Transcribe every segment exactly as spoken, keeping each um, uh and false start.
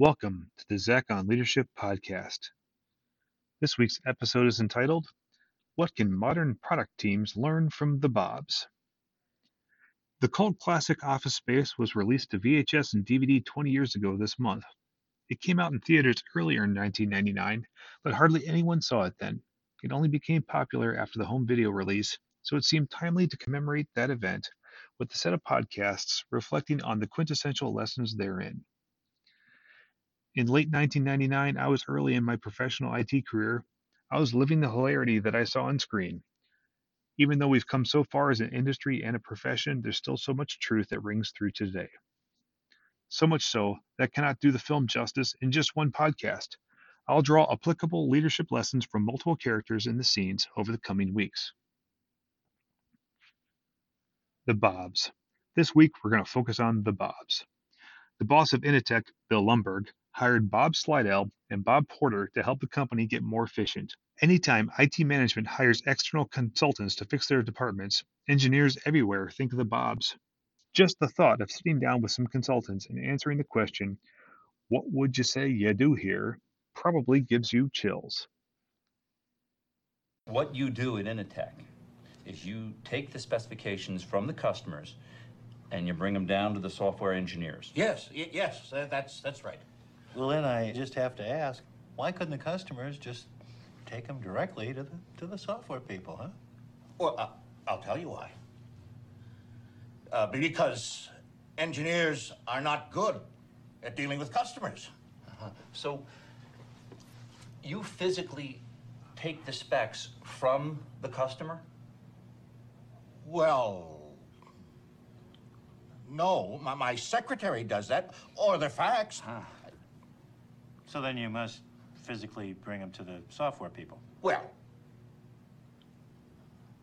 Welcome to the Zach on Leadership podcast. This week's episode is entitled, What Can Modern Product Teams Learn from the Bobs? The cult classic Office Space was released to V H S and D V D twenty years ago this month. It came out in theaters earlier in nineteen ninety-nine, but hardly anyone saw it then. It only became popular after the home video release, so it seemed timely to commemorate that event with a set of podcasts reflecting on the quintessential lessons therein. In late nineteen ninety-nine, I was early in my professional I T career. I was living the hilarity that I saw on screen. Even though we've come so far as an industry and a profession, there's still so much truth that rings through today. So much so that cannot do the film justice in just one podcast. I'll draw applicable leadership lessons from multiple characters in the scenes over the coming weeks. The Bobs. This week, we're going to focus on the Bobs. The boss of Initech, Bill Lumberg, hired Bob Slidell and Bob Porter to help the company get more efficient. Anytime I T management hires external consultants to fix their departments, engineers everywhere think of the Bobs. Just the thought of sitting down with some consultants and answering the question, what would you say you do here, probably gives you chills. What you do at Initech is you take the specifications from the customers and you bring them down to the software engineers. Yes, y- yes, uh, that's that's right. Well, then I just have to ask, why couldn't the customers just take them directly to the to the software people, huh? Well, uh, I'll tell you why. Uh, because engineers are not good at dealing with customers. Uh-huh. So you physically take the specs from the customer? Well, no, my, my secretary does that, or the fax. Huh. So then you must physically bring them to the software people. Well,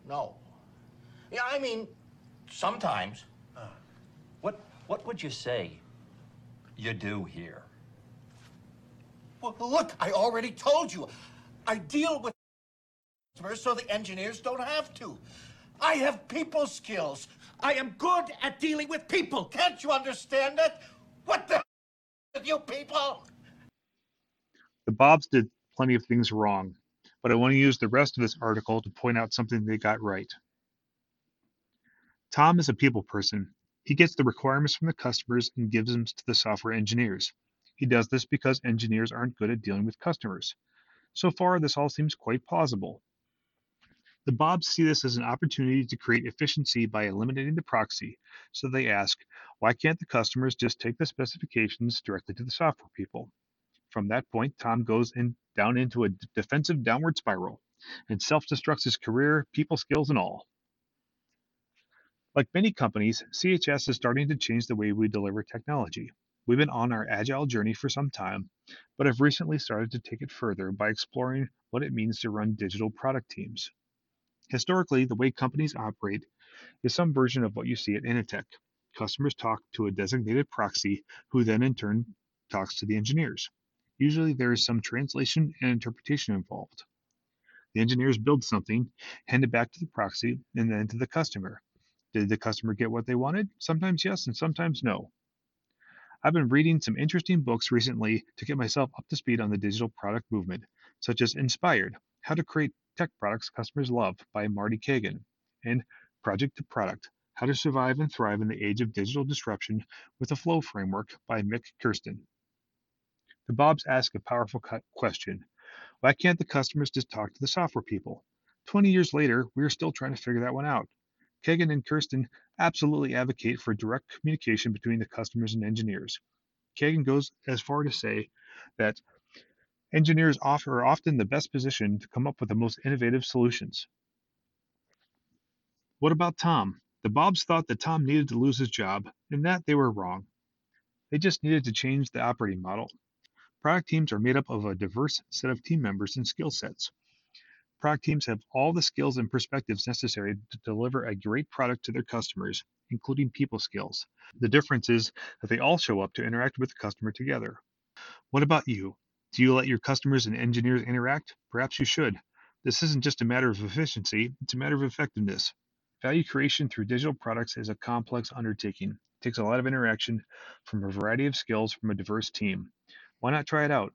no. Yeah, I mean, sometimes. Uh, what What would you say you do here? Well, look, I already told you. I deal with customers so the engineers don't have to. I have people skills. I am good at dealing with people. Can't you understand it? What the hell is with you people? The Bobs did plenty of things wrong, but I want to use the rest of this article to point out something they got right. Tom is a people person. He gets the requirements from the customers and gives them to the software engineers. He does this because engineers aren't good at dealing with customers. So far, this all seems quite plausible. The Bobs see this as an opportunity to create efficiency by eliminating the proxy, so they ask, why can't the customers just take the specifications directly to the software people? From that point, Tom goes in, down into a defensive downward spiral and self-destructs his career, people skills, and all. Like many companies, C H S is starting to change the way we deliver technology. We've been on our agile journey for some time, but have recently started to take it further by exploring what it means to run digital product teams. Historically, the way companies operate is some version of what you see at Initech. Customers talk to a designated proxy, who then in turn talks to the engineers. Usually there is some translation and interpretation involved. The engineers build something, hand it back to the proxy, and then to the customer. Did the customer get what they wanted? Sometimes yes, and sometimes no. I've been reading some interesting books recently to get myself up to speed on the digital product movement, such as Inspired, How to Create Tech Products Customers Love by Marty Cagan, and Project to Product, How to Survive and Thrive in the Age of Digital Disruption with a Flow Framework by Mick Kersten. The Bobs ask a powerful question. Why can't the customers just talk to the software people? twenty years later, we are still trying to figure that one out. Kagan and Kersten absolutely advocate for direct communication between the customers and engineers. Kagan goes as far to say that engineers are often the best position to come up with the most innovative solutions. What about Tom? The Bobs thought that Tom needed to lose his job, and that they were wrong. They just needed to change the operating model. Product teams are made up of a diverse set of team members and skill sets. Product teams have all the skills and perspectives necessary to deliver a great product to their customers, including people skills. The difference is that they all show up to interact with the customer together. What about you? Do you let your customers and engineers interact? Perhaps you should. This isn't just a matter of efficiency, it's a matter of effectiveness. Value creation through digital products is a complex undertaking. It takes a lot of interaction from a variety of skills from a diverse team. Why not try it out?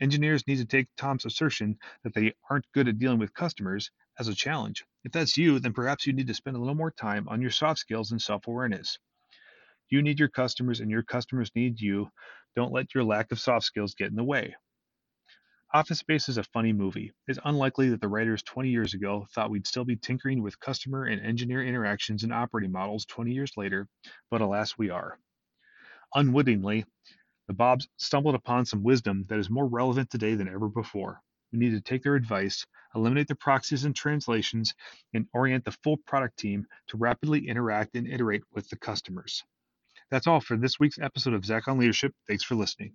Engineers need to take Tom's assertion that they aren't good at dealing with customers as a challenge. If that's you, then perhaps you need to spend a little more time on your soft skills and self-awareness. You need your customers and your customers need you. Don't let your lack of soft skills get in the way. Office Space is a funny movie. It's unlikely that the writers twenty years ago thought we'd still be tinkering with customer and engineer interactions and operating models twenty years later, but alas, we are. Unwittingly, the Bobs stumbled upon some wisdom that is more relevant today than ever before. We need to take their advice, eliminate the proxies and translations, and orient the full product team to rapidly interact and iterate with the customers. That's all for this week's episode of Zach on Leadership. Thanks for listening.